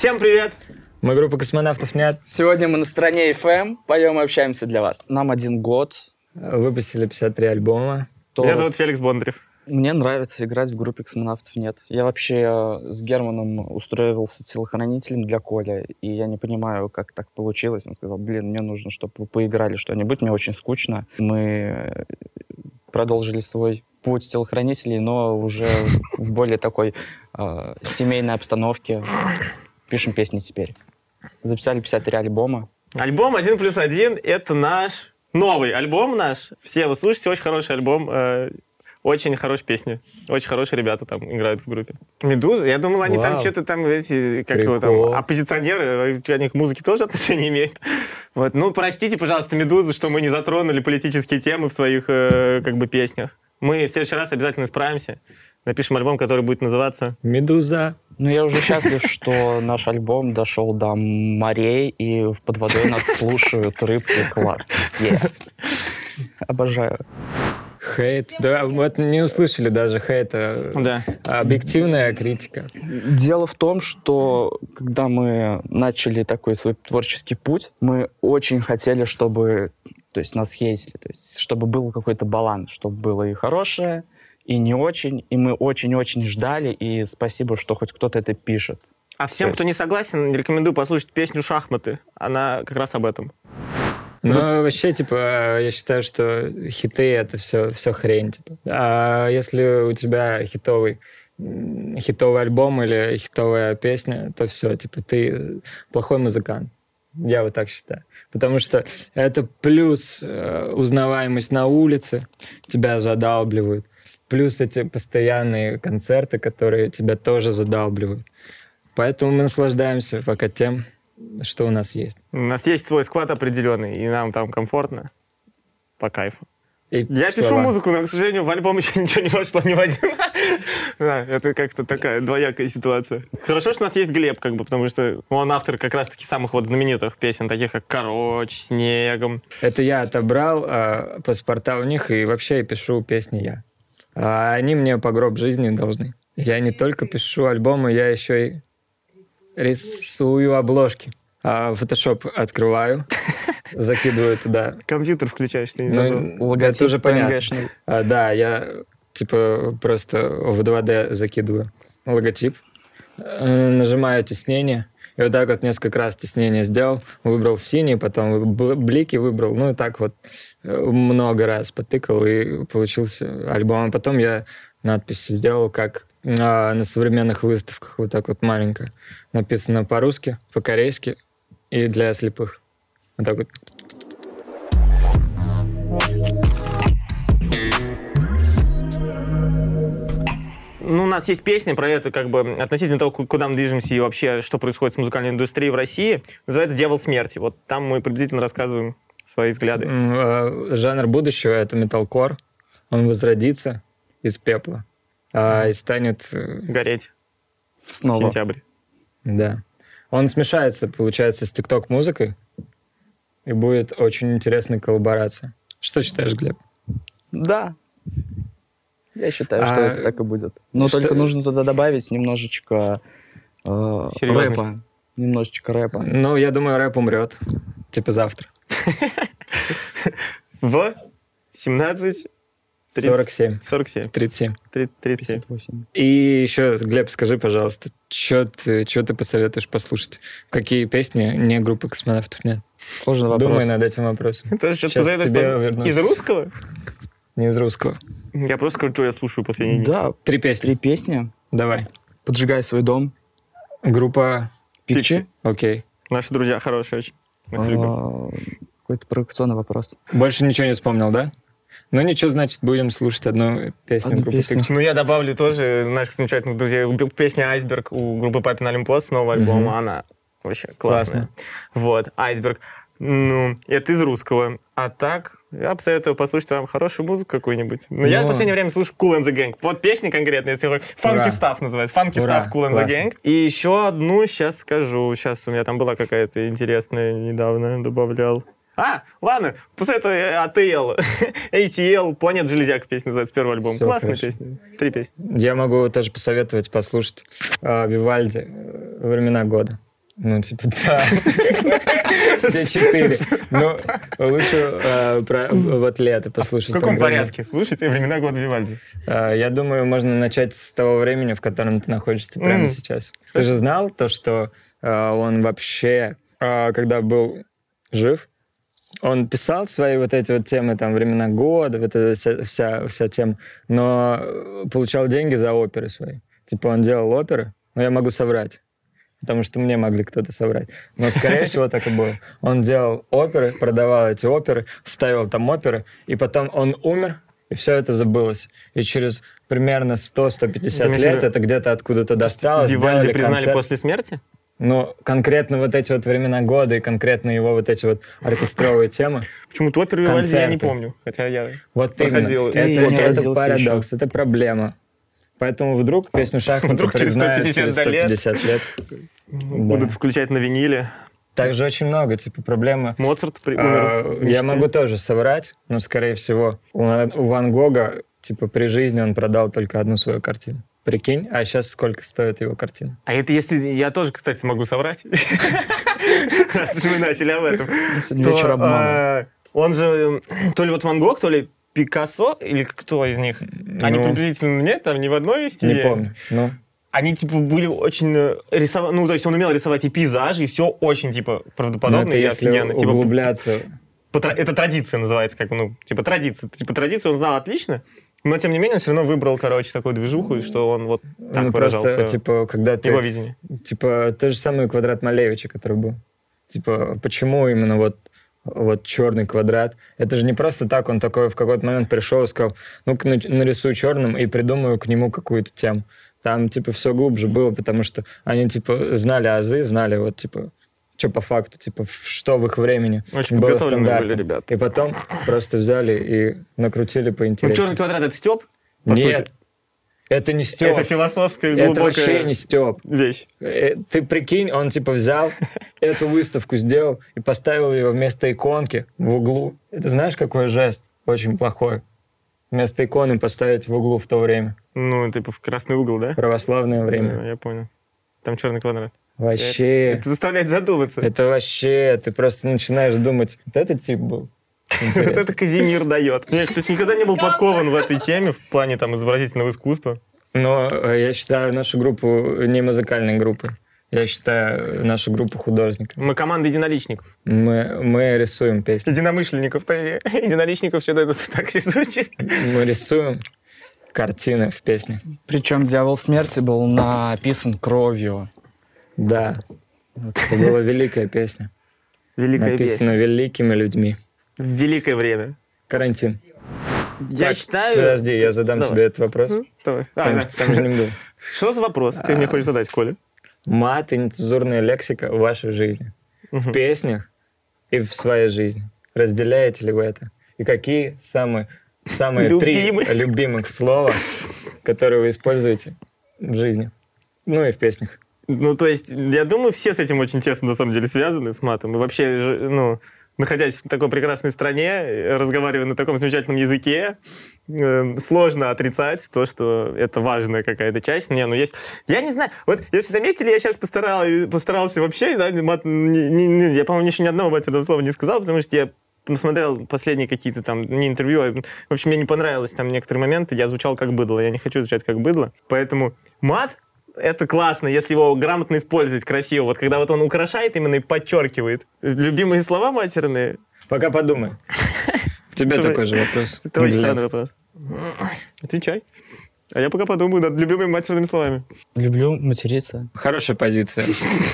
Всем привет! Мы группа «Космонавтов нет». Сегодня мы на Стране FM, поем и общаемся для вас. Нам 1 год. Выпустили 53 альбома. Меня зовут Феликс Бондарев. Мне нравится играть в группе «Космонавтов нет». Я вообще с Германом устроился телохранителем для Коля, и я не понимаю, как так получилось. Он сказал, мне нужно, чтобы вы поиграли что-нибудь, мне очень скучно. Мы продолжили свой путь телохранителей, но уже в более такой семейной обстановке. Пишем песни теперь. Записали 53 альбома. Альбом 1+1 — это наш новый альбом наш. Все вы слушаете, очень хороший альбом. Очень хорошие песни. Очень хорошие ребята там играют в группе. «Медуза». Я думал, они там что-то там, эти, как его там, оппозиционеры, они к музыке тоже отношения имеют. Вот. Ну, простите, пожалуйста, «Медузу», что мы не затронули политические темы в своих как бы песнях. Мы в следующий раз обязательно справимся. Напишем альбом, который будет называться «Медуза». Ну, я уже счастлив, что наш альбом дошел до морей, и под водой нас слушают рыбки. Класс. Обожаю. Хейт. Да, вот не услышали даже хейта. Да. Объективная критика. Дело в том, что когда мы начали такой свой творческий путь, мы очень хотели, чтобы нас хейтили, чтобы был какой-то баланс, чтобы было и хорошее, и не очень, и мы очень-очень ждали, и спасибо, что хоть кто-то это пишет. А всем, кто не согласен, рекомендую послушать песню «Шахматы». Она как раз об этом. Ну, вообще, я считаю, что хиты — это все хрень, А если у тебя хитовый альбом или хитовая песня, то все, ты плохой музыкант. Я вот так считаю. Потому что это плюс узнаваемость на улице, тебя задалбливают, плюс эти постоянные концерты, которые тебя тоже задалбливают. Поэтому мы наслаждаемся пока тем, что у нас есть. У нас есть свой склад определенный, и нам там комфортно. По кайфу. Я пишу музыку, но, к сожалению, в альбом еще ничего не вошло ни в один. Это как-то такая двоякая ситуация. Хорошо, что у нас есть Глеб, потому что он автор как раз-таки самых знаменитых песен, таких как «Короче», «Снегом». Это я отобрал паспорта у них, и вообще пишу песни я. А они мне по гроб жизни должны. Я не только пишу альбомы, я еще и рисую обложки. Фотошоп открываю, закидываю туда. Компьютер включаешь, ты не забыл. Это уже понятно. Да, я просто в 2D закидываю логотип, нажимаю теснение, и вот так вот несколько раз теснение сделал, выбрал синий, потом блики выбрал, ну и так вот много раз потыкал, и получился альбом. А потом я надписи сделал, как на современных выставках, вот так вот маленько. Написано по-русски, по-корейски и для слепых. Вот так вот. Ну, у нас есть песня про это, относительно того, куда мы движемся и вообще, что происходит с музыкальной индустрией в России. Называется «Дьявол смерти». Вот там мы приблизительно рассказываем свои взгляды. Жанр будущего — это металкор. Он возродится из пепла. И станет... гореть. Снова. Сентябрь. Да. Он смешается, получается, с тикток-музыкой. И будет очень интересная коллаборация. Что считаешь, Глеб? Да. Я считаю, что это так и будет. Но только нужно туда добавить немножечко рэпа. Немножечко рэпа. Ну, я думаю, рэп умрет. Завтра. В 17... 37. И еще, Глеб, скажи, пожалуйста, что ты посоветуешь послушать? Какие песни не группы «Космонавтов нет»? Сложный вопрос. Думай над этим вопросом. Ты что-то посоветуешь из русского? Не из русского. Я просто скажу, что я слушаю последние дни. Да, 3 песни. 3 песни. Давай. «Поджигай свой дом». Группа «Пикчи». Окей. Наши друзья хорошие очень. Какой-то провокационный вопрос. Больше ничего не вспомнил, да? Ну, ничего, значит, будем слушать одну песню группы «Пикчи». Ну, я добавлю тоже наших замечательных друзей. Песня «Айсберг» у группы «Папин Олимпост», нового альбома, она вообще классная. Вот, «Айсберг». Ну, это из русского. А так, я посоветую послушать вам хорошую музыку какую-нибудь. Но я в последнее время слушаю Cool and the Gang. Вот песня конкретная, если вы... Funky Stuff называется. Funky Stuff, Cool and the Gang. И еще одну сейчас скажу. Сейчас у меня там была какая-то интересная, недавно добавлял. Ладно, посоветую ATL. ATL, «Планета Железяка» песня называется, первый альбом. Все, классная песня. 3 песни. Я могу тоже посоветовать послушать Вивальди «Времена года». Ну, типа, да. Все четыре. Ну, лучше вот лето послушать. В каком порядке? Слушайте «Времена года» Вивальди. Я думаю, можно начать с того времени, в котором ты находишься прямо сейчас. Ты же знал то, что он вообще, когда был жив, он писал свои вот эти вот темы, там, «Времена года», вот эта вся тема, но получал деньги за оперы свои. Типа, он делал оперы, но я могу соврать. Потому что мне могли кто-то соврать. Но, скорее всего, так и было. Он делал оперы, продавал эти оперы, ставил там оперы, и потом он умер, и все это забылось. И через примерно 100-150 лет это где-то откуда-то досталось. Вивальди признали после смерти? Но конкретно вот эти вот «Времена года» и конкретно его вот эти вот оркестровые темы. Почему-то оперы Вивальди я не помню, хотя я вот проходил. Это парадокс, это проблема. Поэтому вдруг песню «Шахматы» вдруг признают через 150 лет. Будут включать на виниле. Также очень много, типа, проблемы. Моцарт умер. Я могу тоже соврать, но, скорее всего, у Ван Гога, типа, при жизни он продал только одну свою картину. Прикинь, а сейчас сколько стоит его картина? А это если... Я тоже, кстати, могу соврать. Раз уж мы начали об этом. Вечер обмана. Он же... То ли вот Ван Гог, то ли... Пикассо, или кто из них? Они приблизительно нет, там ни в одной стезе. Не помню. Ну. Они, типа, были очень... Ну, то есть он умел рисовать и пейзажи, и все очень, типа, правдоподобно и офигенно. Типа, углубляться... Это традиция называется, как, ну, типа, традиция. Типа, традицию он знал отлично, но, тем не менее, он все равно выбрал, короче, такую движуху, что он вот так выражал просто, типа, когда его видение. Типа, тот же самый квадрат Малевича, который был. Типа, почему именно вот черный квадрат. Это же не просто так, он такой в какой-то момент пришел и сказал, ну-ка нарисую черным и придумаю к нему какую-то тему. Там, типа, все глубже было, потому что они, типа, знали азы, знали вот, типа, что по факту, типа, что в их времени очень было стандартно. Ребята. И потом просто взяли и накрутили поинтереснее. Ну, черный квадрат — это Стёп? Нет. Это не Стёп. Это философская глубокая вещь. Это вообще не Стёп. Ты прикинь, он, типа, взял... Эту выставку сделал и поставил ее вместо иконки в углу. Это знаешь, какой жест? Очень плохой. Вместо иконы поставить в углу в то время. Ну, типа в красный угол, да? Православное время. Да, я понял. Там черный квадрат. Вообще. Это заставляет задуматься. Это вообще. Ты просто начинаешь думать, вот этот тип был. Вот это Казимир дает. Я, кстати, никогда не был подкован в этой теме в плане там изобразительного искусства. Но я считаю нашу группу не музыкальной группой. Я считаю нашу группу художников. Мы команда единоличников. Мы рисуем песни. Единомышленников. Единоличников, что-то это так все звучит. Мы рисуем картины в песне. Причем «Дьявол смерти» был написан кровью. Да. Это была великая песня. Великая песня. Написана великими людьми. В великое время. Карантин. Я считаю... Подожди, я задам тебе этот вопрос. Давай. Там же не буду. Что за вопрос ты мне хочешь задать, Коля? Мат и нецензурная лексика в вашей жизни. В песнях и в своей жизни. Разделяете ли вы это? И какие самые три любимых слова, которые вы используете в жизни? Ну и в песнях. Ну, то есть, я думаю, все с этим очень тесно, на самом деле, связаны, с матом. И вообще, ну, находясь в такой прекрасной стране, разговаривая на таком замечательном языке, сложно отрицать то, что это важная какая-то часть. Не, ну есть... Я не знаю, вот если заметили, я сейчас постарался вообще, да, мат, я, по-моему, еще ни одного матерного слова не сказал, потому что я смотрел последние какие-то там, не интервью, а, в общем, мне не понравилось там некоторые моменты, я звучал как быдло, я не хочу звучать как быдло, поэтому мат... Это классно, если его грамотно использовать, красиво. Вот когда вот он украшает именно и подчеркивает. Любимые слова матерные. Пока подумай. Тебе такой же вопрос. Это очень странный вопрос. Отвечай. А я пока подумаю над любимыми матерными словами. Люблю материться. Хорошая позиция.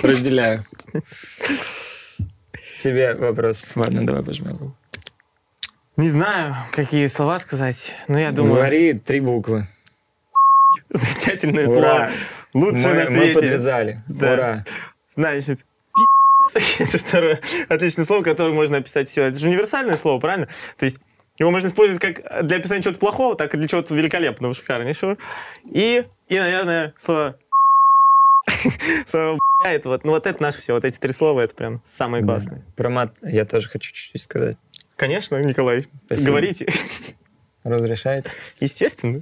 Разделяю. Тебе вопрос. Ладно, давай пожмем. Не знаю, какие слова сказать, но я думаю... Говори 3 буквы. Замечательное слово. Лучшее на свете. Мы подвязали. Да. Ура. Значит, это второе отличное слово, которое можно описать все. Это же универсальное слово, правильно? То есть его можно использовать как для описания чего-то плохого, так и для чего-то великолепного, шикарнейшего. И наверное, слово слово это вот. Ну, вот это наше все. Вот эти 3 слова, это прям самые классные. Про мат я тоже хочу чуть-чуть сказать. Конечно, Николай. Спасибо. Говорите. Разрешаете? Естественно.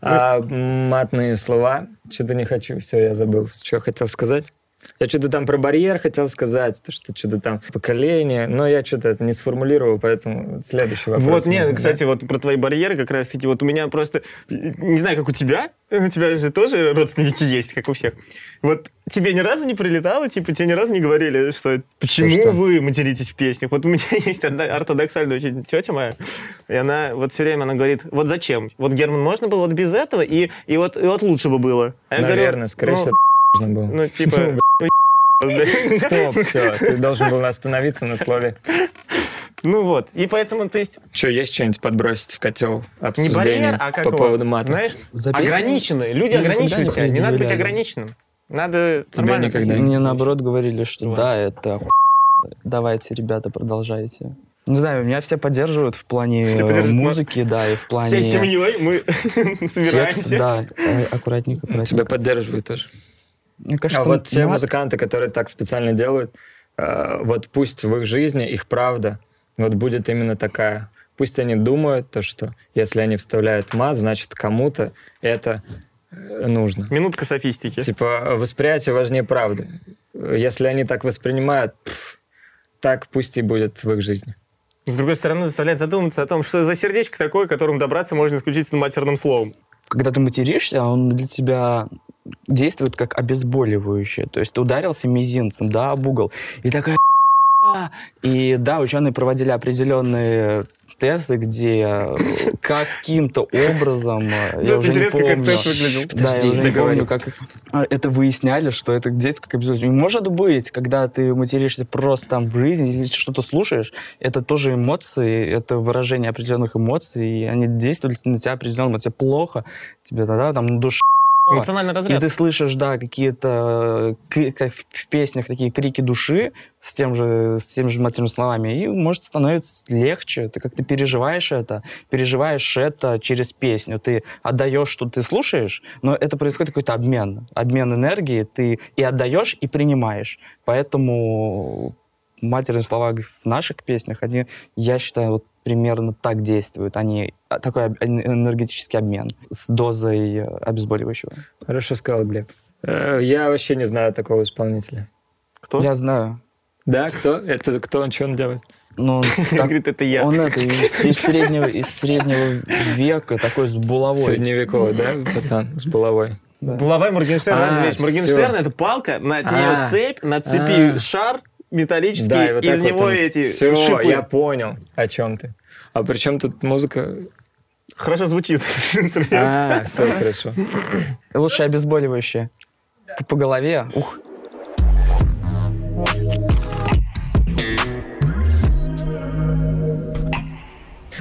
А матные слова. Что-то не хочу, все, я забыл, что хотел сказать. Я что-то там про барьер хотел сказать, что что-то там поколение, но я что-то это не сформулировал, поэтому следующий вопрос. Вот, нет, кстати, вот про твои барьеры как раз-таки вот у меня просто, не знаю, как у тебя же тоже родственники есть, как у всех. Вот тебе ни разу не прилетало, типа, тебе ни разу не говорили, что почему что? Вы материтесь в песнях? Вот у меня есть одна ортодоксальная очень тетя моя, и она вот все время, она говорит, вот зачем? Вот, Герман, можно было вот без этого, и вот лучше бы было. А я наверное, говорю, скорее всего, было. Ну, типа... Стоп, все, ты должен был остановиться на слове. Ну вот, и поэтому, то есть... Что, есть что-нибудь подбросить в котел обсуждения по поводу мата? Знаешь, ограниченные, люди ограничивают себя, не надо быть ограниченным. Надо нормально... Мне наоборот говорили, что да, это давайте, ребята, продолжайте. Не знаю, меня все поддерживают в плане музыки, да, и в плане... Всей семьей мы собираемся. Да, аккуратненько. Тебя поддерживают тоже. Мне кажется, а вот те музыканты, которые так специально делают, вот пусть в их жизни их правда вот будет именно такая. Пусть они думают, то, что если они вставляют мат, значит кому-то это нужно. Минутка софистики. Типа восприятие важнее правды. Если они так воспринимают, так пусть и будет в их жизни. С другой стороны, заставляет задуматься о том, что за сердечко такое, к которому добраться можно исключительно матерным словом. Когда ты материшься, он для тебя действует как обезболивающее. То есть ты ударился мизинцем, да, об угол, и такая... И да, ученые проводили определенные тесты, где каким-то образом... Я уже не помню, как это выясняли, что это действует как обезболивающее. Может быть, когда ты материшься просто там в жизни, если что-то слушаешь, это тоже эмоции, это выражение определенных эмоций, и они действуют на тебя определенно, тебе плохо, тебе тогда там на душе... Эмоциональный разряд. И ты слышишь, да, какие-то, как в песнях, такие крики души с тем же матерными словами, и, может, становится легче. Ты как-то переживаешь это через песню. Ты отдаешь, что ты слушаешь, но это происходит какой-то обмен энергии. Ты и отдаешь, и принимаешь. Поэтому матерные слова в наших песнях, они, я считаю, вот примерно так действуют. Они такой энергетический обмен с дозой обезболивающего. Хорошо сказал, Глеб. Я вообще не знаю такого исполнителя. Кто? Я знаю. Да, кто? Это кто он, что он делает? Ну, говорит, это я. Он это из среднего века, такой с булавой. Средневековый, да, пацан? С булавой. Булавой Моргенштерна. Моргенштерн — это палка, на нее цепь, на цепи шар металлический, да, и вот из него вот эти все, шипы. Я понял, о чем ты. А при чем тут музыка? Хорошо звучит. Все хорошо. Лучше обезболивающее. По голове. Ух.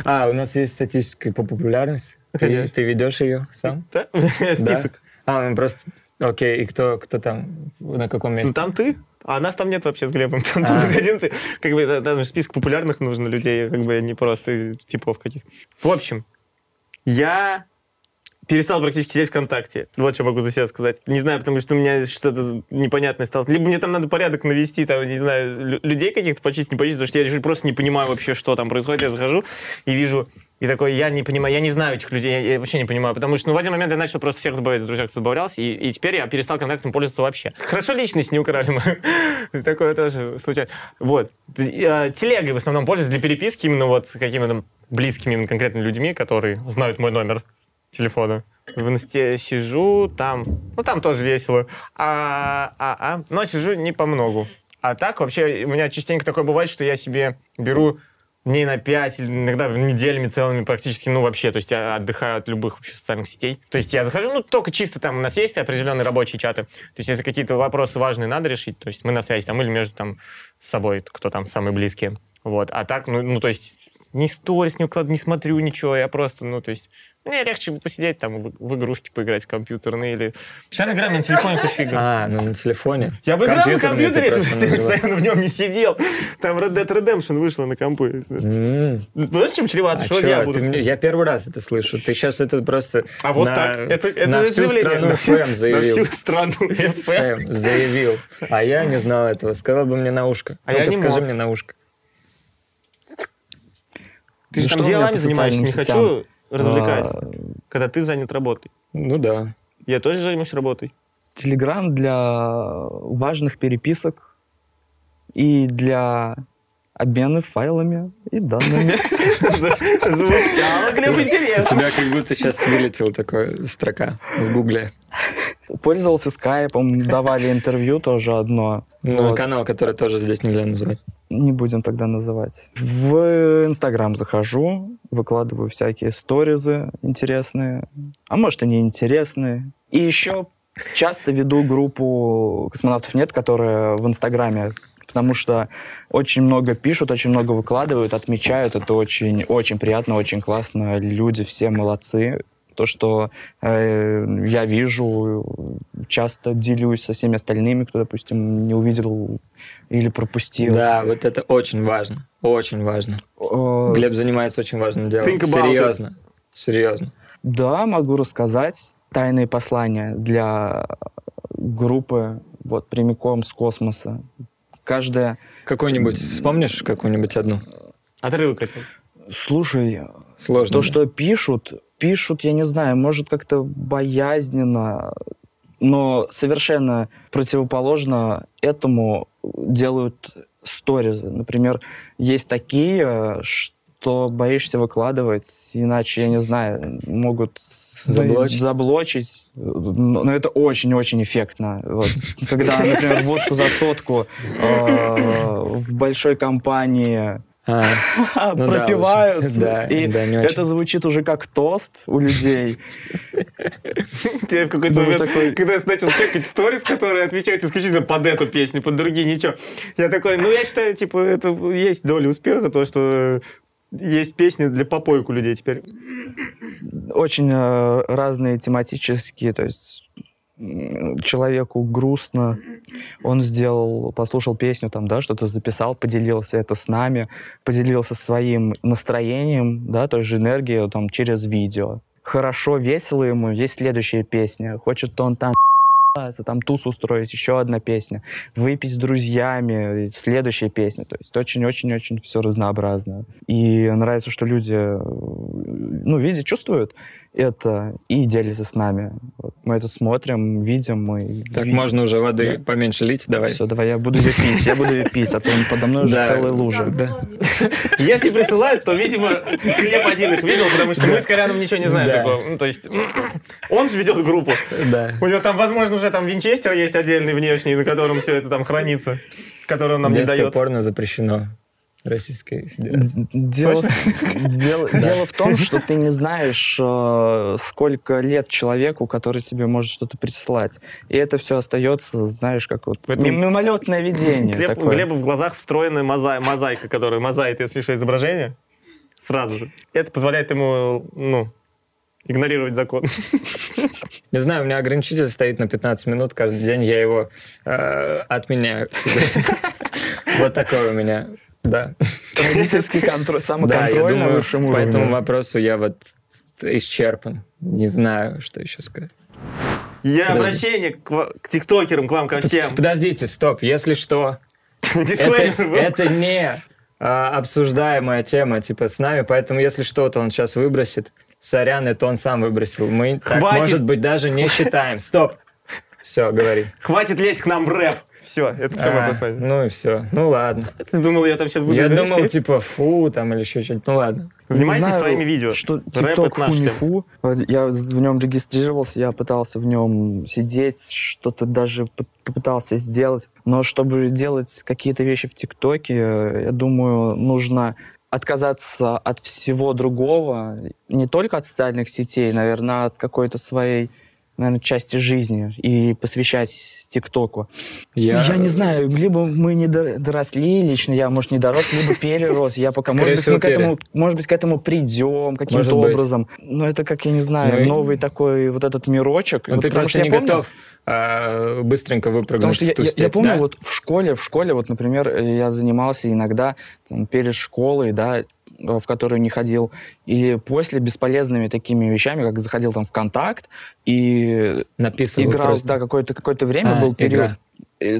У нас есть статистика по популярности. Ты ведешь ее сам? Да, список. Ну просто... Окей, и кто там? На каком месте? Ну там ты. А нас там нет вообще с Глебом. Там только один ты. Как бы, там же список популярных нужно людей, как бы не просто типов каких. В общем, я перестал практически сидеть ВКонтакте. Вот что могу за себя сказать. Не знаю, потому что у меня что-то непонятное стало. Либо мне там надо порядок навести, там, не знаю, людей каких-то почистить, не почистить, потому что я просто не понимаю вообще, что там происходит. Я захожу и вижу... И такой, я не понимаю, я не знаю этих людей, я вообще не понимаю, потому что, ну, в один момент я начал просто всех добавлять, друзья, кто добавлялся, и теперь я перестал контактом пользоваться вообще. Хорошо, личность не украли мы. Такое тоже случается. Вот. Телегой в основном пользуюсь для переписки именно вот с какими-то близкими именно конкретными людьми, которые знают мой номер телефона. В инсте сижу, там, ну, там тоже весело, но сижу не помногу. А так вообще у меня частенько такое бывает, что я себе беру дней на 5, иногда неделями целыми практически, ну, вообще, то есть я отдыхаю от любых вообще социальных сетей. То есть я захожу, ну, только чисто там у нас есть определенные рабочие чаты. То есть если какие-то вопросы важные надо решить, то есть мы на связи там или между там с собой, кто там самые близкие. Вот. А так, ну, то есть ни сторис, ни уклад, не смотрю ничего, я просто, ну, то есть мне легче посидеть там в игрушки поиграть в компьютерные или... Постоянно играем на телефоне кучу игр. На телефоне. Я бы играл на компьютере, если бы ты постоянно в нем не сидел. Там Red Dead Redemption вышла на компы. Знаешь, чем чревато? Что я буду? Я первый раз это слышу. Ты сейчас это просто... А вот так. На всю страну FM заявил. На всю страну FM заявил. А я не знал этого. Сказал бы мне на ушко. А я не мог. Скажи мне на ушко. Ты же там делами занимаешься, не хочу... Развлекать, когда ты занят работой. Ну да. Я тоже займусь работой. Телеграм для важных переписок и для обмена файлами и данными. Звучало, Глеб, интересно. У тебя как будто сейчас вылетела такая строка в Гугле. Пользовался скайпом, давали интервью тоже одно. Ну, канал, который тоже здесь нельзя называть. Не будем тогда называть. В Инстаграм захожу, выкладываю всякие сторизы интересные, а может и неинтересные. И еще часто веду группу «Космонавтов нет», которая в Инстаграме, потому что очень много пишут, очень много выкладывают, отмечают. Это очень приятно, очень классно. Люди все молодцы. То, что я вижу, часто делюсь со всеми остальными, кто, допустим, не увидел или пропустил. Да, вот это очень важно. Очень важно. Глеб занимается очень важным делом. Серьезно. Серьезно. Да, могу рассказать тайные послания для группы вот прямиком с космоса. Каждая... Какой-нибудь, вспомнишь какую-нибудь одну? Отрывок это. Слушай, сложно, то, да? Что пишут, я не знаю, может, как-то боязненно, но совершенно противоположно этому делают сторизы. Например, есть такие, что боишься выкладывать, иначе, я не знаю, могут заблочить. Но это очень-очень эффектно. Вот. Когда, например, водку за сотку в большой компании... Ну пропивают, да, очень, да, и да, это звучит уже как тост у людей. Я в какой-то момент, когда я начал чекать сторис, которые отвечают исключительно под эту песню, под другие ничего, я такой, я считаю, типа, это есть доля успеха, то, что есть песни для попойку людей теперь. Очень разные тематические, то есть... человеку грустно, он послушал песню, там, да, что-то записал, поделился это с нами, поделился своим настроением, да, той же энергией, там, через видео. Хорошо, весело ему, есть следующая песня. Хочет он там туз устроить, еще одна песня. Выпить с друзьями, следующая песня. То есть очень-очень-очень все разнообразно. И нравится, что люди, видят, чувствуют это и делятся с нами. Вот. Мы это смотрим, видим. Так можно уже воды поменьше лить, давай. Все, давай, я буду ее пить, а то подо мной уже целая лужа. Если присылают, то, видимо, Глеб один их видел, потому что мы с Коляном ничего не знаем такого. Ну, то есть он же ведет группу. У него там, возможно, уже там винчестер есть отдельный внешний, на котором все это там хранится, который он нам не дает. Детское порно запрещено. Российской Федерации. Дело в том, что ты не знаешь, сколько лет человеку, который тебе может что-то прислать. И это все остается, знаешь, как вот мимолетное видение. У Глеба в глазах встроена мозаика, которая мозаит, если что, изображение. Сразу же. Это позволяет ему, игнорировать закон. Не знаю, у меня ограничитель стоит на 15 минут каждый день, я его отменяю себе. Вот такой у меня... Да. Родительский контроль, самоконтроль на высшем уровне. По этому вопросу я вот исчерпан. Не знаю, что еще сказать. Обращение к тиктокерам, к вам, ко всем. Подождите, стоп, если что. Это не обсуждаемая тема, типа, с нами, поэтому, если что-то он сейчас выбросит, сорян, это он сам выбросил. Мы, может быть, даже не считаем. Стоп. Все, говори. Хватит лезть к нам в рэп. Все, это все мое послание. Ну и все. Ну ладно. Ты думал, я там сейчас буду... Я думал, типа, фу, там, или еще что-нибудь. Ну ладно. Занимайтесь своими видео. Что ТикТок фу не фу. Я в нем регистрировался, я пытался в нем сидеть, что-то даже попытался сделать. Но чтобы делать какие-то вещи в ТикТоке, я думаю, нужно отказаться от всего другого. Не только от социальных сетей, наверное, от какой-то своей... части жизни и посвящать ТикТоку. Я не знаю, либо мы не доросли, лично я, может, не дорос, либо перерос. Я пока, может быть, к этому придем каким-то образом. Но это, как я не знаю, новый такой вот этот мирочек. Но ты просто не готов быстренько выпрыгнуть в ту степь. Я помню, вот в школе, вот, например, я занимался иногда перед школой, да, в которую не ходил, и после бесполезными такими вещами, как заходил там в «Контакт», и написывал играл, просто. Да, какое-то время был период.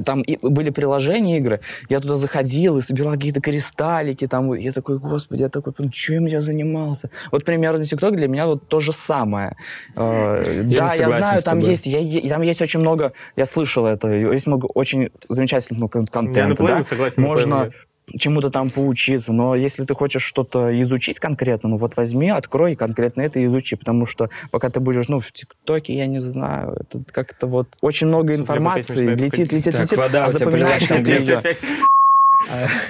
Там были приложения, игры. Я туда заходил и собирал какие-то кристаллики. Там. Я такой, господи, я такой, чем я занимался? Вот примерно TikTok для меня вот то же самое. Я знаю, там есть, там есть очень много, я слышал это, есть много очень замечательного контента. Да? Согласен, можно чему-то там поучиться, но если ты хочешь что-то изучить конкретно, ну вот возьми, открой и конкретно это изучи, потому что пока ты будешь, ну, в ТикТоке, я не знаю, это как-то вот очень много информации, летит, вода у тебя прилажена, где-то.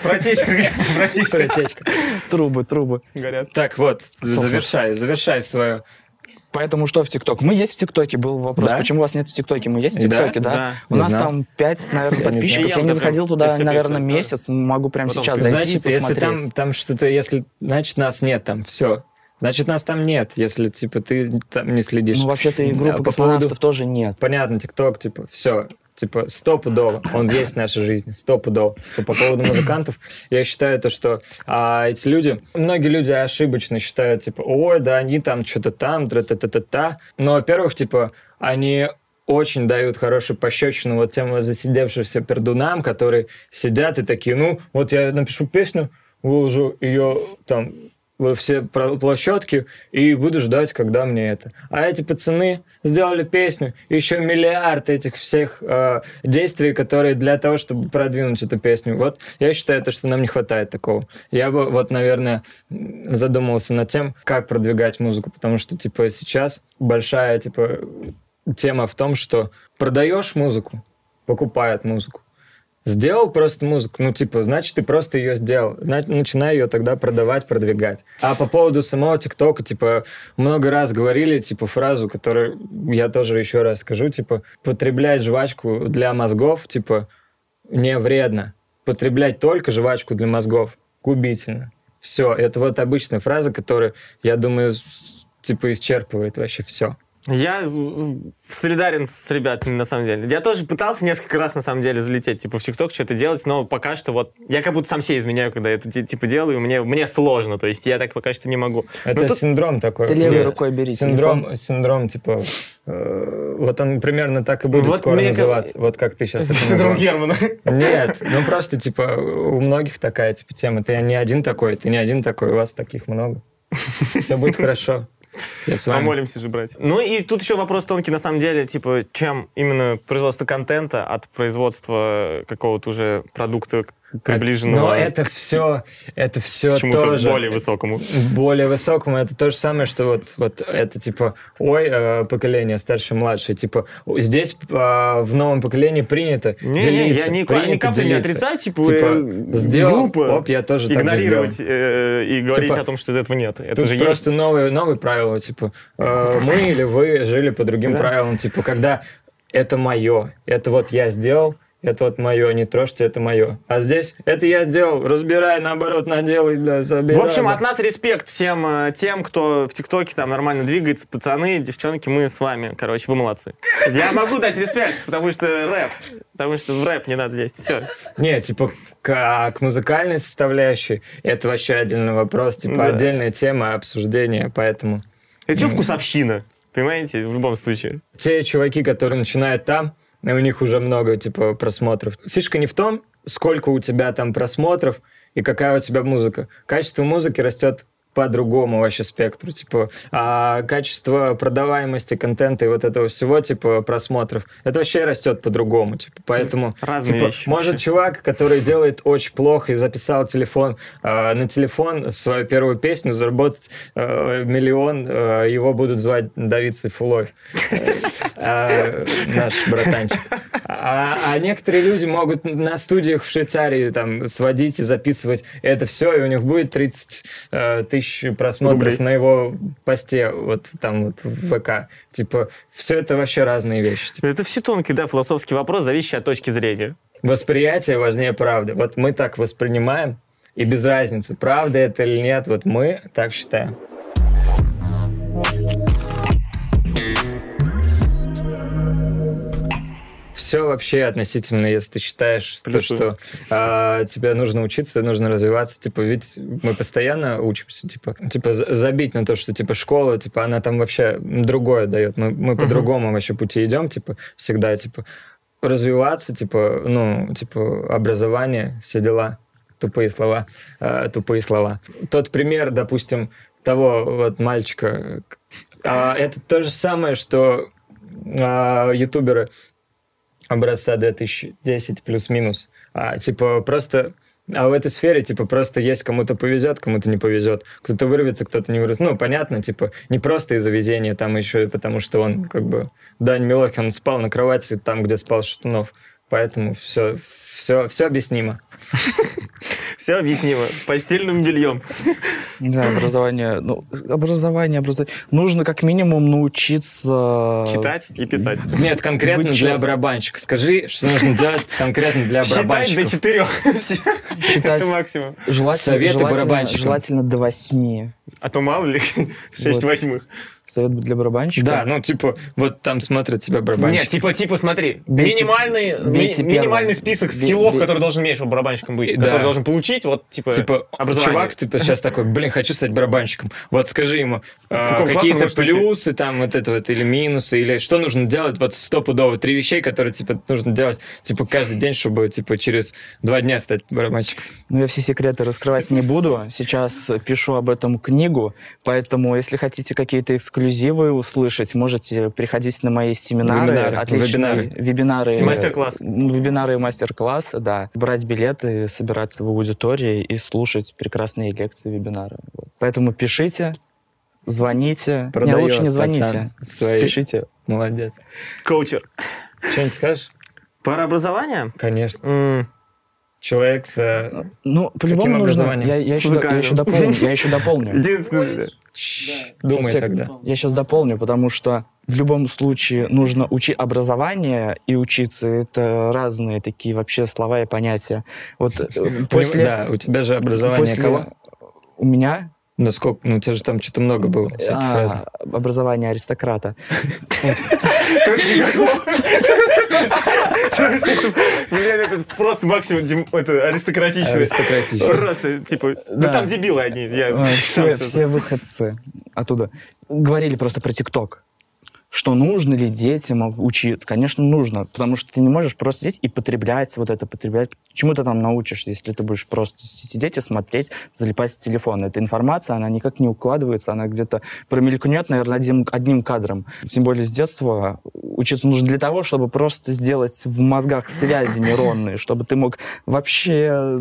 Протечка. Трубы. Горят. Так вот, завершай свое... Поэтому что в ТикТок? Мы есть в ТикТоке, был вопрос. Да? Почему вас нет в ТикТоке? Мы есть в ТикТоке, да? У нас там 5, наверное, подписчиков. Я не заходил туда, наверное, месяц. Могу прямо сейчас зайти и посмотреть. Значит, если там что-то... Значит, нас нет там, все. Значит, нас там нет, если, типа, ты там не следишь. Ну, вообще-то и группы космонавтов тоже нет. Понятно, ТикТок, типа, все. Типа, стопудово, он есть в нашей жизни, стопудово. По поводу музыкантов, я считаю то, что эти люди, многие люди ошибочно считают, типа, ой, да они там что-то там, тра-та-та-та-та. Но, во-первых, типа, они очень дают хорошую пощечину вот тем засидевшимся пердунам, которые сидят и такие, ну, вот я напишу песню, выложу ее там во все площадки и буду ждать, когда мне это. А эти пацаны сделали песню, еще миллиард этих всех действий, которые для того, чтобы продвинуть эту песню. Вот я считаю, то, что нам не хватает такого. Я бы, вот, наверное, задумался над тем, как продвигать музыку, потому что, типа, сейчас большая, типа, тема в том, что продаешь музыку, покупают музыку. Сделал просто музыку, ну, типа, значит, ты просто ее сделал. Начинай ее тогда продавать, продвигать. А по поводу самого ТикТока, типа, много раз говорили, типа, фразу, которую я тоже еще раз скажу, типа, потреблять жвачку для мозгов, типа, не вредно. Потреблять только жвачку для мозгов губительно. Все, это вот обычная фраза, которая, я думаю, типа, исчерпывает вообще все. Я солидарен с ребятами, на самом деле. Я тоже пытался несколько раз, на самом деле, залететь, типа, в ТикТок что-то делать, но пока что вот... Я как будто сам себе изменяю, когда это, типа, делаю, мне сложно, то есть я так пока что не могу. Это тут... синдром такой. Ты левой рукой бери телефон. Синдром, типа... вот он примерно так и будет вот скоро называться. Как... Вот как ты сейчас это называешь. Синдром Германа. Нет, ну просто, типа, у многих такая, типа, тема. Ты не один такой, у вас таких много. Все будет хорошо. Помолимся же, братья. Ну и тут еще вопрос тонкий, на самом деле, типа, чем именно производство контента от производства какого-то уже продукта приближенного. Но это все к чему-то тоже более высокому. Более высокому. Это то же самое, что вот это, типа, поколение старше, младшее. Типа, здесь в новом поколении принято делиться. Я ни капли не отрицаю, типа сделал, оп, я тоже так же сделал. Игнорировать и говорить о том, что этого нет. Это же просто новые правила, типа, мы или вы жили по другим правилам. Типа, когда это мое, это вот я сделал, это вот мое, не трожьте, это мое. А здесь это я сделал, разбирай, наоборот, наделай, бля, забирай. В общем, от нас респект всем тем, кто в ТикТоке там нормально двигается. Пацаны, девчонки, мы с вами. Короче, вы молодцы. Я могу дать респект, потому что рэп. Потому что в рэп не надо лезть, все. Не, типа, к музыкальной составляющей это вообще отдельный вопрос. Типа, отдельная тема обсуждения, поэтому... Это все вкусовщина, понимаете, в любом случае. Те чуваки, которые начинают там, у них уже много, типа, просмотров. Фишка не в том, сколько у тебя там просмотров и какая у тебя музыка. Качество музыки растет по другому вообще спектру, типа, а качество продаваемости контента и вот этого всего, типа, просмотров, это вообще растет по-другому, типа, поэтому, типа, может, чувак, который делает очень плохо и записал на телефон свою первую песню, заработать миллион, его будут звать Давид Сайфуллов, наш братанчик. А некоторые люди могут на студиях в Швейцарии там сводить и записывать это все, и у них будет 30 тысяч просмотров рублей на его посте, вот там вот в ВК. Типа, все это вообще разные вещи. Типа. Это все тонкий, да, философский вопрос, зависящий от точки зрения. Восприятие важнее правды. Вот мы так воспринимаем, и без разницы, правда это или нет, вот мы так считаем. Все вообще относительно, если ты считаешь, что тебе нужно учиться, нужно развиваться. Типа, ведь мы постоянно учимся. Типа забить на то, что, типа, школа, типа, она там вообще другое дает. Мы по-другому вообще пути идем, типа, всегда, типа. развиваться, типа, ну, типа, образование, все дела, тупые слова. Тот пример, допустим, того вот мальчика, это то же самое, что ютуберы образца 2010 плюс-минус. Типа, просто... А в этой сфере, типа, просто есть кому-то повезет, кому-то не повезет. Кто-то вырвется, кто-то не вырвется. Ну, понятно, типа, не просто из-за везения, там еще и потому, что он, как бы... Дань Милохин спал на кровати там, где спал Шатунов. Поэтому все объяснимо. Все объяснимо. Постельным бельем. Да, образование. Ну, образование. Нужно как минимум научиться... Читать и писать. Нет, конкретно для барабанщика. Скажи, что нужно делать конкретно для барабанщика. Считать до 4. Это максимум. Советы барабанщикам. Желательно до 8. А то мало ли 6/8. Совет для барабанщика? Да, ну, типа, вот там смотрят тебя барабанщики. Нет, типа, смотри, минимальный список скиллов, который должен меньше у барабанщиком быть, да. Который должен получить, вот, типа образование. Чувак, типа, сейчас такой, блин, хочу стать барабанщиком. Вот скажи ему, какие-то плюсы, там, вот это вот, или минусы, или что нужно делать, вот, стопудово, 3 вещей, которые, типа, нужно делать, типа, каждый день, чтобы, типа, через 2 дня стать барабанщиком. Ну, я все секреты раскрывать не буду, сейчас пишу об этом книгу, поэтому, если хотите какие-то эксклюзивы услышать, можете приходить на мои семинары, вебинары, мастер-класс. Вебинары и мастер-класс, да. Брать билеты, собираться в аудитории и слушать прекрасные лекции, вебинары. Вот. Поэтому пишите, звоните. Продает, не, лучше не звоните. Свои. Пишите. Молодец. Коучер. Что-нибудь скажешь? Про образование? Конечно. Человек с... Ну, по-любому нужно... Я еще дополню. Единственное. Думай тогда. Я сейчас дополню, потому что в любом случае нужно учить образование и учиться. Это разные такие вообще слова и понятия. Вот после... Да, у тебя же образование после... кого? У меня... Ну, сколько? Ну, у тебя же там что-то много было всяких разных. Образование аристократа. Это просто максимум аристократичность. Просто, типа, да там дебилы одни. Все выходцы оттуда. Говорили просто про ТикТок. Что нужно ли детям учить? Конечно, нужно, потому что ты не можешь просто сидеть и потреблять. Чему ты там научишься, если ты будешь просто сидеть и смотреть, залипать в телефон? Эта информация, она никак не укладывается, она где-то промелькнет, наверное, одним кадром. Тем более с детства учиться нужно для того, чтобы просто сделать в мозгах связи нейронные, чтобы ты мог вообще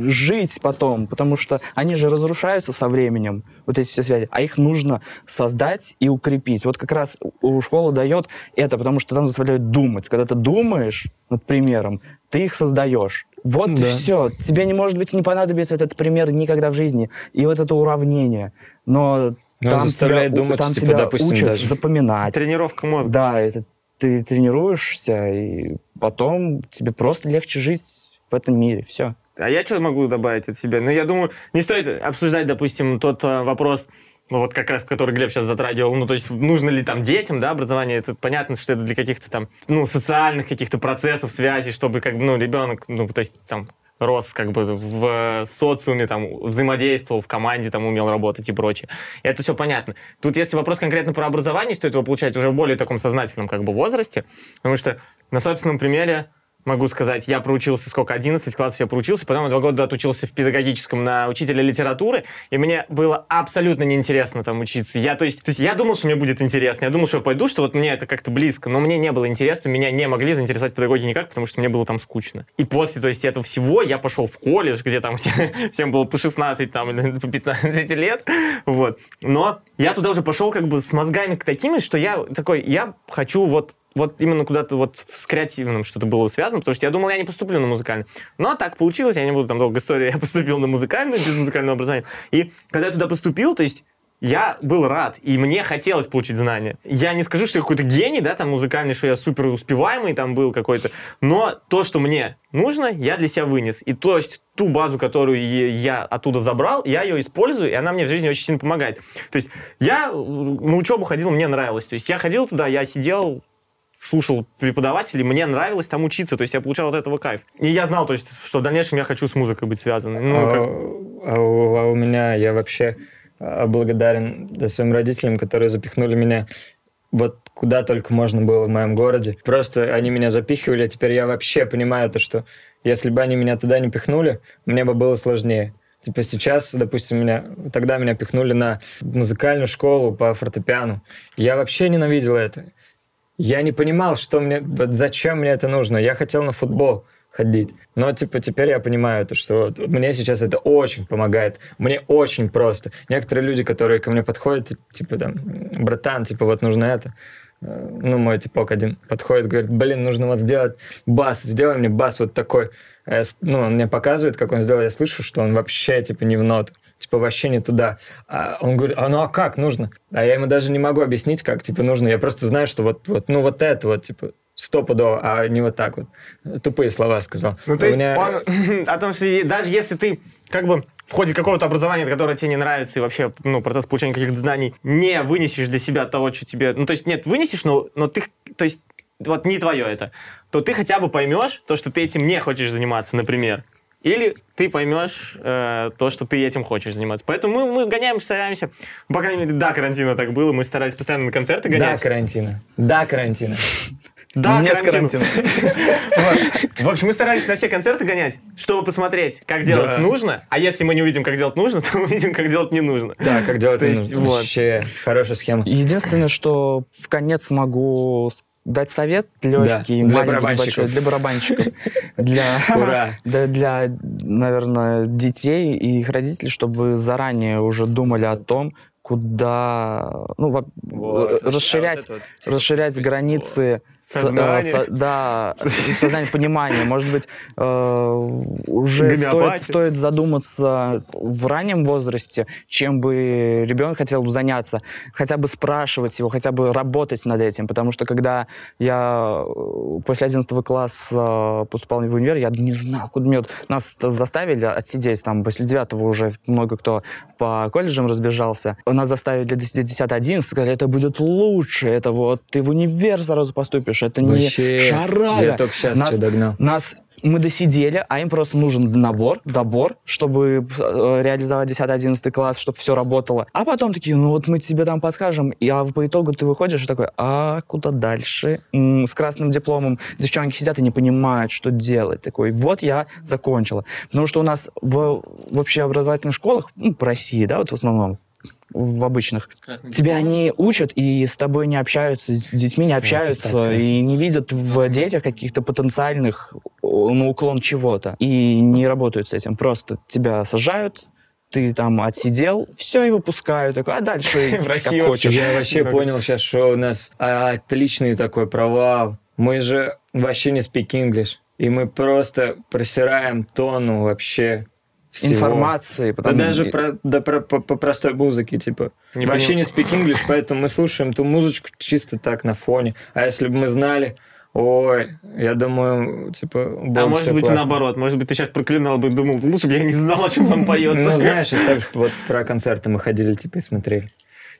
жить потом, потому что они же разрушаются со временем, вот эти все связи, а их нужно создать и укрепить. Вот как раз школа дает это, потому что там заставляют думать. Когда ты думаешь над примером, ты их создаешь. Вот да. И все. Тебе, может быть, не понадобится этот пример никогда в жизни. И вот это уравнение. Но там заставляет думать, там типа, тебя допустим, учат даже запоминать. Тренировка мозга. Да, это ты тренируешься, и потом тебе просто легче жить в этом мире. Все. А я что могу добавить от себя? Ну, я думаю, не стоит обсуждать, допустим, тот вопрос... Ну, вот как раз, который Глеб сейчас затрагивал, ну, то есть нужно ли там детям, да, образование, это понятно, что это для каких-то там, ну, социальных каких-то процессов, связей, чтобы, как бы, ну, ребенок, ну, то есть там рос, как бы, в социуме, там, взаимодействовал в команде, там, умел работать и прочее. Это все понятно. Тут, если вопрос конкретно про образование, стоит его получать уже в более таком сознательном, как бы, возрасте, потому что на собственном примере могу сказать, я проучился, 11 классов я проучился, потом 2 года отучился в педагогическом на учителя литературы, и мне было абсолютно неинтересно там учиться. То есть я думал, что мне будет интересно, я думал, что я пойду, что вот мне это как-то близко, но мне не было интересно, меня не могли заинтересовать педагоги никак, потому что мне было там скучно. И после, то есть, этого всего я пошел в колледж, где там всем было по 16, там, по 15 лет, вот. Но я туда уже пошел как бы с мозгами такими, что я такой, я хочу вот именно куда-то вот с креативным что-то было связано, потому что я думал, я не поступлю на музыкальный. Но так получилось, я не буду там долго историю, я поступил на музыкальный, без музыкального образования. И когда я туда поступил, то есть я был рад, и мне хотелось получить знания. Я не скажу, что я какой-то гений, да, там музыкальный, что я супер успеваемый там был какой-то, но то, что мне нужно, я для себя вынес. И то есть ту базу, которую я оттуда забрал, я ее использую, и она мне в жизни очень сильно помогает. То есть я на учебу ходил, мне нравилось. То есть я ходил туда, я сидел, слушал преподавателей, мне нравилось там учиться, то есть я получал от этого кайф. И я знал, то есть, что в дальнейшем я хочу с музыкой быть связанным. У меня я вообще благодарен своим родителям, которые запихнули меня вот куда только можно было в моем городе. Просто они меня запихивали, а теперь я вообще понимаю то, что если бы они меня туда не пихнули, мне бы было сложнее. Типа сейчас, допустим, тогда меня пихнули на музыкальную школу по фортепиано. Я вообще ненавидел это. Я не понимал, что мне, вот зачем мне это нужно. Я хотел на футбол ходить. Но типа теперь я понимаю, то, что мне сейчас это очень помогает. Мне очень просто. Некоторые люди, которые ко мне подходят, типа там, братан, типа вот нужно это. Ну, мой типок один подходит, говорит, блин, нужно вот сделать бас, сделай мне бас вот такой. Ну, он мне показывает, как он сделал, я слышу, что он вообще, типа, не в ноту, типа, вообще не туда. А он говорит, а ну, а как нужно? А я ему даже не могу объяснить, как, типа, нужно. Я просто знаю, что вот, ну, вот это вот, типа, стопудово, а не вот так вот. Тупые слова сказал. Ну, то есть, меня... он... о том, что даже если ты, как бы, в ходе какого-то образования, которое тебе не нравится, и вообще, ну, процесс получения каких-то знаний, не вынесешь для себя того, что тебе... Ну, то есть, нет, вынесешь, но ты... То есть, вот не твое это. То ты хотя бы поймешь то, что ты этим не хочешь заниматься, например. Или ты поймешь то, что ты этим хочешь заниматься. Поэтому мы гоняем, стараемся. По крайней мере, до карантина так было. Мы старались постоянно на концерты гонять. До карантина. Да, нет карантина. В общем, мы старались на все концерты гонять, чтобы посмотреть, как делать нужно. А если мы не увидим, как делать нужно, то мы увидим, как делать не нужно. Да, как делать не нужно. Вообще хорошая схема. Единственное, что в конец могу дать совет легкий, да, для барабанщиков. Для, наверное, детей и их родителей, чтобы заранее уже думали о том, куда... Ну, вот, расширять границы... Сознание, понимание. Может быть, уже стоит задуматься в раннем возрасте, чем бы ребенок хотел бы заняться. Хотя бы спрашивать его, хотя бы работать над этим. Потому что, когда я после 11 класса поступал в универ, я не знал, куда мне... Нас заставили отсидеть, там, после 9 уже много кто по колледжам разбежался. Нас заставили отсидеть 10-11, сказали, это будет лучше, это вот ты в универ сразу поступишь. Это вообще, не шарага. Я только сейчас что догнал. Мы досидели, а им просто нужен добор, чтобы реализовать 10-11 класс, чтобы все работало. А потом такие, ну вот мы тебе там подскажем, а по итогу ты выходишь и такой, а куда дальше? С красным дипломом девчонки сидят и не понимают, что делать. Такой, вот я закончила. Потому что у нас в общеобразовательных школах, ну, по России, да, вот в основном, в обычных. Тебя они учат и с тобой не общаются, с детьми не общаются, и не видят в детях каких-то потенциальных на уклон чего-то. И не работают с этим. Просто тебя сажают, ты там отсидел, все, и выпускают. Такой, а дальше как хочешь. Я вообще понял сейчас, что у нас отличный такой провал. Мы же вообще не speak English. И мы просто просираем тонну вообще... всего. Информации. Потом... Да даже по простой музыке, типа. Вообще не speak English, поэтому мы слушаем ту музычку чисто так на фоне. А если бы мы знали, ой, я думаю, типа... А может быть, классно. Наоборот, может быть, ты сейчас проклинал бы и думал, лучше бы я не знал, о чем там поется. Ну, знаешь, так же вот про концерты мы ходили, типа, и смотрели.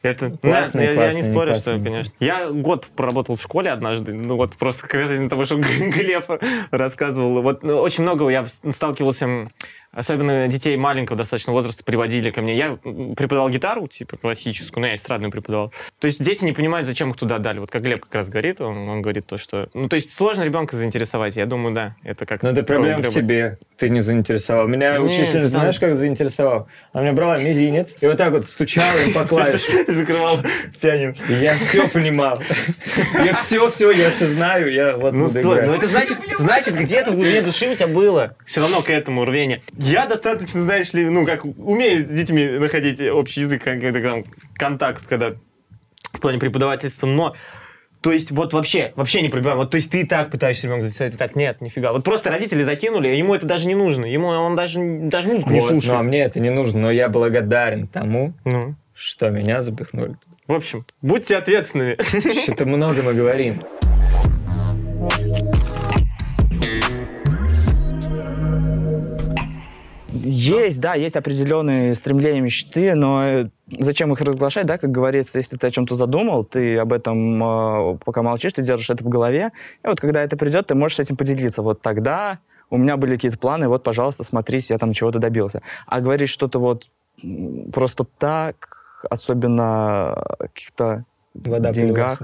Это классно, я не спорю, что, конечно. Я год проработал в школе однажды, ну вот просто касательно того, что Глеб рассказывал. Вот очень много я сталкивался, особенно детей маленького достаточно возраста приводили ко мне. Я преподавал гитару, типа классическую, но я эстрадную преподавал. То есть дети не понимают, зачем их туда дали. Вот как Глеб как раз говорит, он говорит то, что... Ну то есть сложно ребенка заинтересовать, я думаю, да. Это как... Но это проблема в тебе, ты не заинтересовал. Меня учитель, знаешь, как заинтересовал? Она меня брала мизинец и вот так вот стучала им по клавишам. Закрывал пианино. Я все понимал. Я все знаю, я вот буду играть. Ну, это значит, где-то в глубине души у тебя было все равно к этому рвение. Я достаточно, знаешь ли, ну, как умею с детьми находить общий язык, когда контакт, когда в плане преподавательства, но то есть вот вообще не пробиваем. Вот, то есть ты и так пытаешься ребенка заинтересовать, и так нет, нифига. Вот просто родители закинули, ему это даже не нужно, ему он даже музыку не слушает. Ну, а мне это не нужно, но я благодарен тому, что меня запихнули. В общем, будьте ответственными. Что-то много мы говорим. Есть, да, есть определенные стремления, мечты, но зачем их разглашать, да, как говорится, если ты о чем-то задумал, ты об этом пока молчишь, ты держишь это в голове, и вот когда это придет, ты можешь с этим поделиться. Вот тогда у меня были какие-то планы, вот, пожалуйста, смотрите, я там чего-то добился. А говорить что-то вот просто так, особенно каких-то вода деньгах.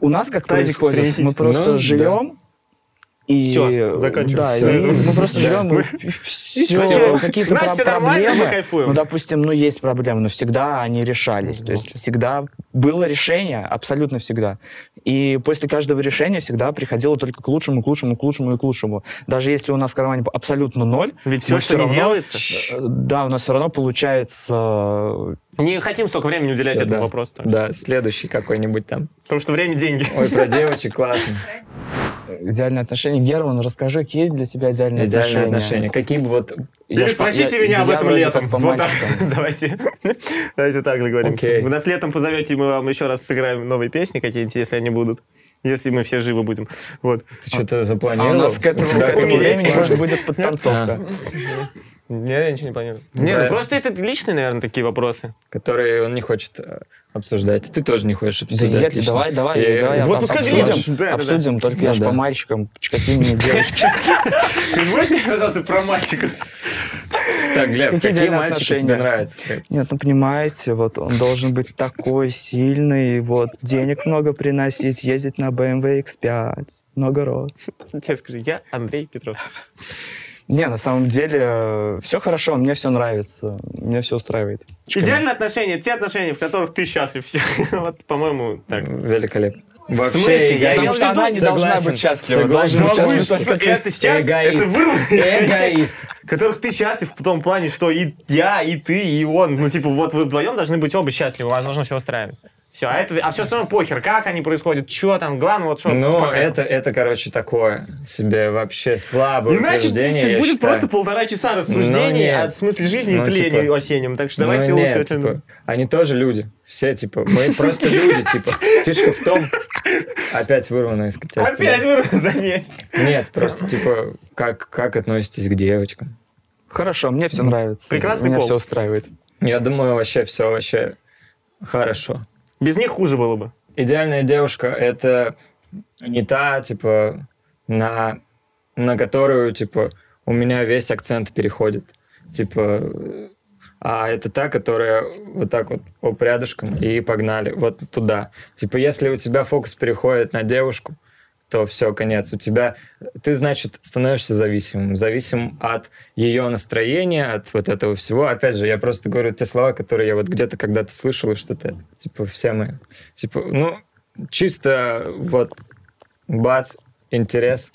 У нас как происходит, мы просто живем. И все, заканчивается. Да, мы просто живем, все, какие-то проблемы, мы кайфуем. Ну, допустим, ну, есть проблемы, но всегда они решались. То есть всегда было решение, абсолютно всегда. И после каждого решения всегда приходило только к лучшему, к лучшему, к лучшему и к лучшему. Даже если у нас в кармане абсолютно ноль. Ведь все, что не делается... Да, у нас все равно получается... Не хотим столько времени уделять этому вопросу. Да, следующий какой-нибудь там. Потому что время — деньги. Ой, про девочек классно. Идеальные отношения. Герман, расскажи, какие для тебя идеальные отношения? Какие бы вот... Спросите меня об этом летом. Вот так. Давайте так заговорим. Вы нас летом позовете, мы вам еще раз сыграем новые песни какие-нибудь, если они будут. Если мы все живы будем. Вот. Ты что-то запланировал? А у нас к этому времени может будет подтанцовка. Нет, я ничего не планирую. Нет, ну просто это личные, наверное, такие вопросы. Которые он не хочет обсуждать. Ты тоже не хочешь обсуждать. Да, давай. Вот пускай обсудим. Обсудим, только я же по мальчикам. Какие-нибудь девочки. Можешь, пожалуйста, про мальчиков? Так, Глеб, какие мальчики тебе нравятся? Нет, ну понимаете, вот он должен быть такой сильный, вот денег много приносить, ездить на BMW X5, много роз. Я скажу, я Андрей Петров. Не, на самом деле, все хорошо, мне все нравится, меня все устраивает. Идеальные отношения, те отношения, в которых ты счастлив. Все. Вот, по-моему, так. Великолепно. Вообще, в смысле? Я потому что она не должна быть счастлива. Это сейчас, это эгоист. Которых ты счастлив в том плане, что и я, и ты, и он. Ну, типа, вот вы вдвоем должны быть оба счастливы, вас должно все устраивать. Все, а все остальное похер, как они происходят, что там, главное, вот что. Ну, это, короче, такое себе вообще слабое утверждение. Иначе сейчас будет просто полтора часа рассуждений о смысле жизни и тлению осенним, так что давайте лучше... Типа, они тоже люди, все, типа, мы просто люди, типа, фишка в том... Опять вырвано из контекста. Опять вырвано, заметь. Нет, просто, типа, как относитесь к девочкам? Хорошо, мне все нравится. Прекрасный пол. Меня все устраивает. Я думаю, вообще все вообще хорошо. Без них хуже было бы. Идеальная девушка — это не та, типа, на которую, типа, у меня весь акцент переходит. Типа, а это та, которая вот так вот оп, рядышком и погнали вот туда. Типа, если у тебя фокус переходит на девушку, то все, конец. У тебя... Ты, значит, становишься зависимым. Зависим от ее настроения, от вот этого всего. Опять же, я просто говорю те слова, которые я вот где-то когда-то слышал, и что-то, типа, все мы... Типа, ну, чисто вот бац, интерес,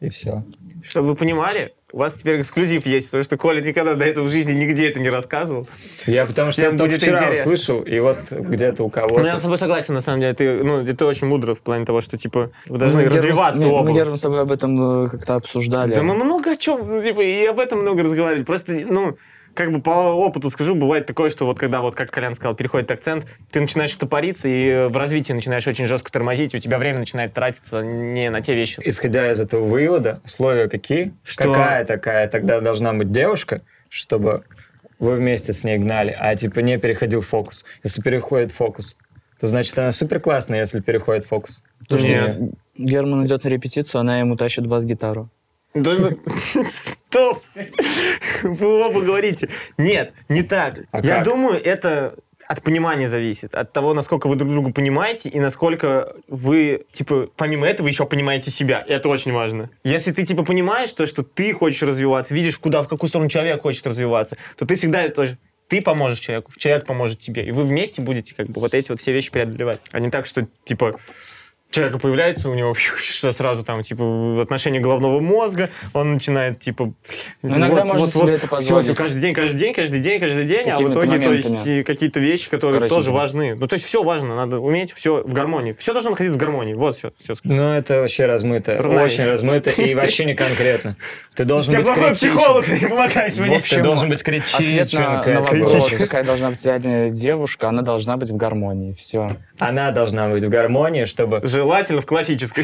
и все. Чтобы вы понимали... У вас теперь эксклюзив есть, потому что Коля никогда до этого в жизни нигде это не рассказывал. Я потому что это вчера услышал, и вот где-то у кого-то... Ну, я с тобой согласен, на самом деле. Ты очень мудро в плане того, что, типа, вы должны развиваться оба. Мы, Герман, с тобой об этом как-то обсуждали. Да мы много о чем, ну, типа, и об этом много разговаривали. Просто, ну... Как бы по опыту скажу, бывает такое, что вот когда, вот как Колян сказал, переходит акцент, ты начинаешь стопориться и в развитии начинаешь очень жестко тормозить, и у тебя время начинает тратиться не на те вещи. Исходя из этого вывода, условия какие? Что? Какая такая тогда должна быть девушка, чтобы вы вместе с ней гнали, а типа не переходил фокус. Если переходит фокус, то значит она супер классная, если переходит фокус. То, нет. Герман идет на репетицию, она ему тащит бас-гитару. Да что? Вы оба говорите. Нет, не так. Я думаю, это от понимания зависит. От того, насколько вы друг друга понимаете и насколько вы, типа, помимо этого еще понимаете себя. И это очень важно. Если ты, типа, понимаешь то, что ты хочешь развиваться, видишь, куда, в какую сторону человек хочет развиваться, то ты всегда тоже... Ты поможешь человеку, человек поможет тебе. И вы вместе будете, как бы, вот эти вот все вещи преодолевать. А не так, что, типа... Человека появляется, у него что сразу там, типа, отношение головного мозга, он начинает, типа, каждый день, а в итоге, то есть, какие-то вещи, которые тоже важны. Ну, то есть, все важно, надо уметь все в гармонии. Все должно находиться в гармонии, вот все. Ну, это вообще размыто, очень размыто и вообще не конкретно. Ты должен быть критичен. Ты плохой психолог, ты не помогаешь мне. Ты должен быть критичен. Какая должна быть идеальная девушка, она должна быть в гармонии, все. Она должна быть в гармонии, чтобы... Желательно в классической.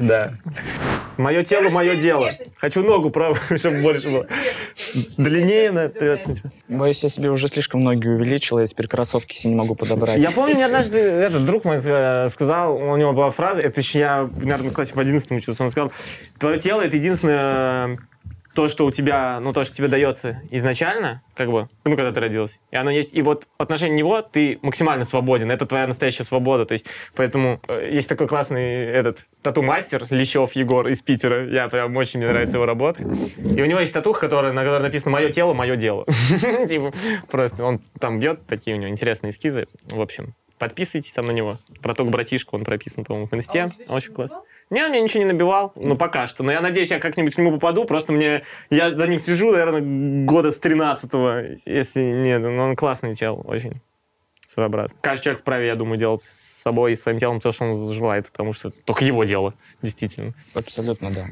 Да. Мое тело, мое дело. Хочу ногу правую, чтобы больше было. Длиннее на 30 сантиметров. Боюсь, я себе уже слишком ноги увеличила, я теперь кроссовки себе не могу подобрать. Я помню, мне однажды этот друг мой сказал, у него была фраза, это еще я, наверное, в классе в 11 учился, он сказал: твое тело — это единственное то, что у тебя, ну, то, что тебе дается изначально, как бы, ну, когда ты родился, и оно есть, и вот в отношении него ты максимально свободен, это твоя настоящая свобода, то есть, поэтому есть такой классный этот тату-мастер Лещев Егор из Питера, я прям очень мне нравится его работа, и у него есть татуха, на которой написано «Мое тело, мое дело», типа, просто он там бьет, такие у него интересные эскизы, в общем, подписывайтесь там на него, проток-братишку, он прописан, по-моему, в инсте, очень классно. Не, он мне ничего не набивал, ну, пока что. Но я надеюсь, я как-нибудь к нему попаду. Просто мне... Я за ним сижу, наверное, года с 13-го. Если нет, ну, он классный чел, очень своеобразный. Каждый человек вправе, я думаю, делать с собой и своим телом то, что он желает, потому что это только его дело, действительно. Абсолютно, да.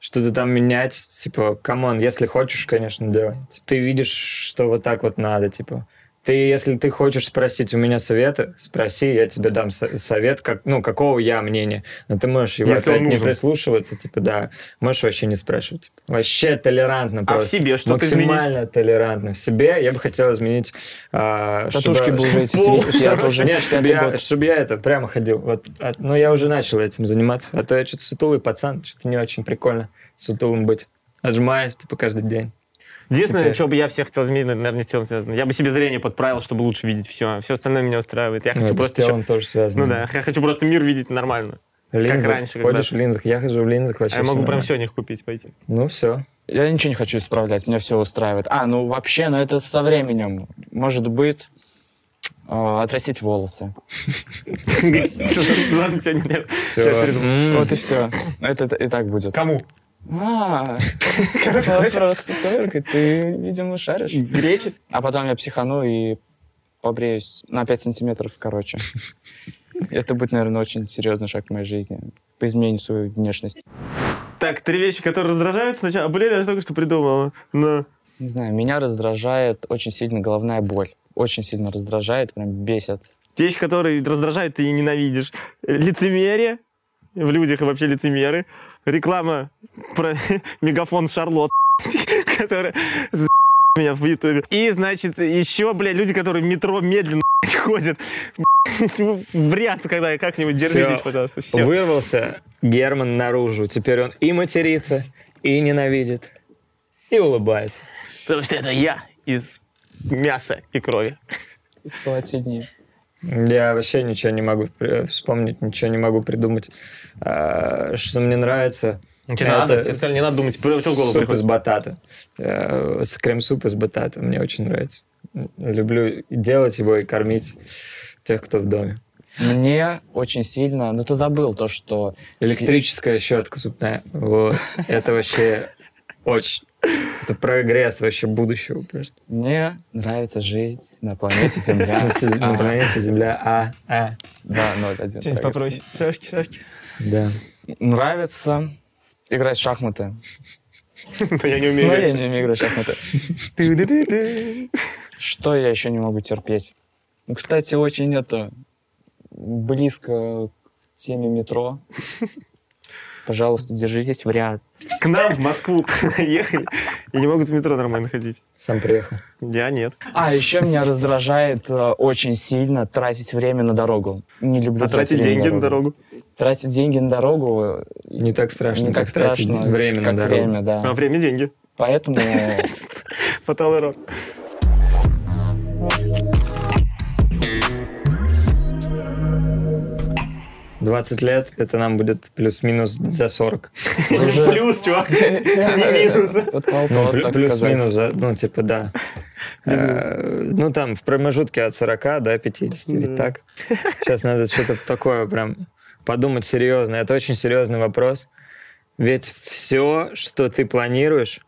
Что-то там менять, типа, камон, если хочешь, конечно, делай. Ты видишь, что вот так вот надо, типа... Ты, если ты хочешь спросить у меня советы, спроси, я тебе дам совет, как, ну, какого я мнения. Но ты можешь его если опять не прислушиваться, типа, да, можешь вообще не спрашивать. Типа, вообще толерантно просто. А в себе что-то максимально изменить? Толерантно. В себе я бы хотел изменить... Татушки бы уже эти свести, я тоже... Нет, чтобы я это прямо ходил. Вот, но я уже начал этим заниматься. А то я что-то сутулый пацан, что-то не очень прикольно сутулым быть. Отжимаюсь, типа, каждый день. Единственное, теперь... что бы я всех хотел изменить, наверное, с телом связано. Я бы себе зрение подправил, чтобы лучше видеть все. Все остальное меня устраивает. Я хочу просто... С телом тоже связано. Ну да, я хочу просто мир видеть нормально. Линзы. Как раньше. Ходишь в линзах. Я хожу в линзах вообще. А я могу прям сегодня их купить, пойти. Ну все. Я ничего не хочу исправлять, меня все устраивает. Ну вообще, это со временем. Может быть... отрастить волосы. Ладно, сегодня нет. Все. Вот и все. Это и так будет. Кому? Просто только ты, видимо, шаришь. Гречит. А потом я психану и побреюсь на 5 сантиметров, короче. Это будет, наверное, очень серьезный шаг в моей жизни. Поизменю свою внешность. Так, 3 вещи, которые раздражают сначала. Блин, я же только что придумал. Но... Не знаю, меня раздражает очень сильно головная боль. Очень сильно раздражает, прям бесит. Вещь, которая раздражает, ты и ненавидишь. Лицемерие. В людях и вообще лицемеры. Реклама про мегафон Шарлотт, которая меня в Ютубе. И, значит, еще, блядь, люди, которые в метро медленно ходят. Вряд, когда я как-нибудь держитесь, пожалуйста. Все. Вырвался Герман наружу. Теперь он и матерится, и ненавидит, и улыбается. Потому что это я из мяса и крови. Из полотенья. Я вообще ничего не могу вспомнить, ничего не могу придумать. Что мне нравится... Тебе сказали, не надо думать. Суп из батата. Крем-суп из батата. Мне очень нравится. Люблю делать его и кормить тех, кто в доме. Мне очень сильно... Ну, ты забыл то, что... Электрическая щетка зубная. Вот. Это вообще очень... Это прогресс вообще будущего просто. Мне нравится жить на планете Земля. На планете Земля А. Да, 0-1. Что-нибудь попроще. Шашки. Да. Нравится играть в шахматы. Я не умею играть в шахматы. Что я еще не могу терпеть? Кстати, очень это близко к теме метро. Пожалуйста, держитесь в ряд. К нам в Москву ехали и не могут в метро нормально ходить. Сам приехал. Я нет. Еще меня раздражает очень сильно тратить время на дорогу. Не люблю тратить деньги на дорогу. Тратить деньги на дорогу... Не так страшно, не как тратить время на дорогу. Время, да. А время – деньги. Поэтому... Фаталый рок. — 20 лет, это нам будет плюс-минус за 40. — Плюс, чувак, не минус. — Плюс-минус, ну, типа, да. Ну, там, в промежутке от 40 до 50, ведь так? Сейчас надо что-то такое прям подумать серьезно. Это очень серьезный вопрос. Ведь все, что ты планируешь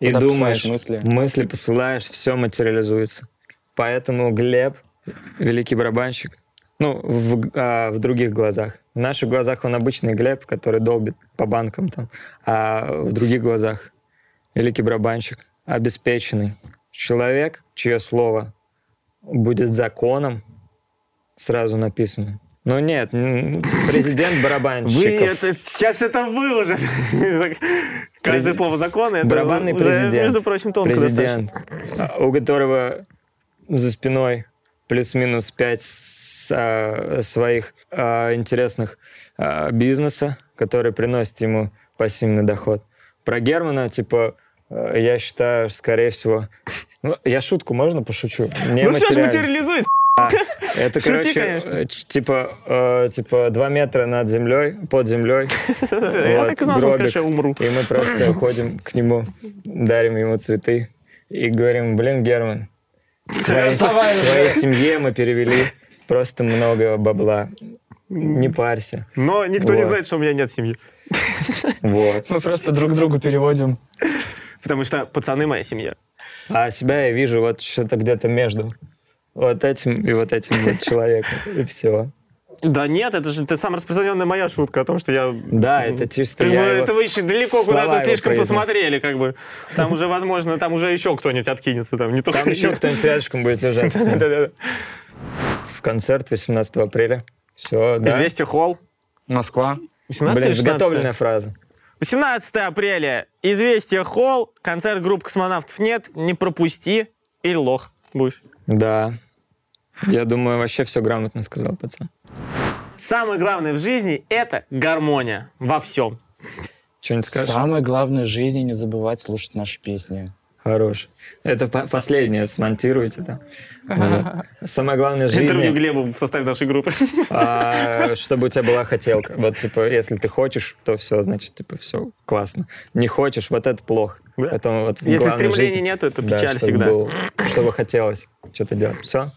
и думаешь, мысли посылаешь, все материализуется. Поэтому Глеб, великий барабанщик, в других глазах. В наших глазах он обычный Глеб, который долбит по банкам там. А в других глазах великий барабанщик, обеспеченный. Человек, чье слово будет законом, сразу написано. Ну нет, президент барабанщиков. Сейчас это выложит. Каждое слово закона, это барабанный президент. Между прочим, тонко достаточно. Президент, у которого за спиной... плюс-минус 5 своих интересных бизнеса, которые приносят ему пассивный доход. Про Германа, типа, Я считаю, скорее всего... Ну, я шутку можно пошучу? Не ну, все же материализует. Это, короче, типа 2 метра над землей, под землей. Я так и знал, что я умру. И мы просто ходим к нему, дарим ему цветы и говорим: блин, Герман, своей семье мы перевели просто много бабла. Не парься. Но никто не знает, что у меня нет семьи. Вот. Мы просто друг другу переводим. Потому что пацаны моя семья. А себя я вижу вот что-то где-то между вот этим и вот этим вот человеком. И все. Да нет, это же самая распространенная моя шутка о том, что я... Да, это чисто я... Это вы еще далеко куда-то слишком посмотрели, как бы. Там уже, возможно, там уже еще кто-нибудь откинется. Там еще кто-нибудь рядышком будет лежать. В концерт 18 апреля. Все, да. Известия Холл. Москва. Блин, заготовленная фраза. 18 апреля. Известия Холл. Концерт группы «Космонавтов нет». Не пропусти. Или лох будешь. Да. Я думаю, вообще все грамотно сказал, пацан. Самое главное в жизни — это гармония во всем. Что-нибудь скажешь? Самое главное в жизни — не забывать слушать наши песни. Хорош. Это последнее смонтируйте, да? Ага. Самое главное в жизни... Интервью Глебу в составе нашей группы. Чтобы у тебя была хотелка. Вот, типа, если ты хочешь, то все, значит, типа, все классно. Не хочешь — вот это плохо. Да? Потом, вот, если стремления нету, это печаль всегда. Чтобы хотелось что-то делать. Все?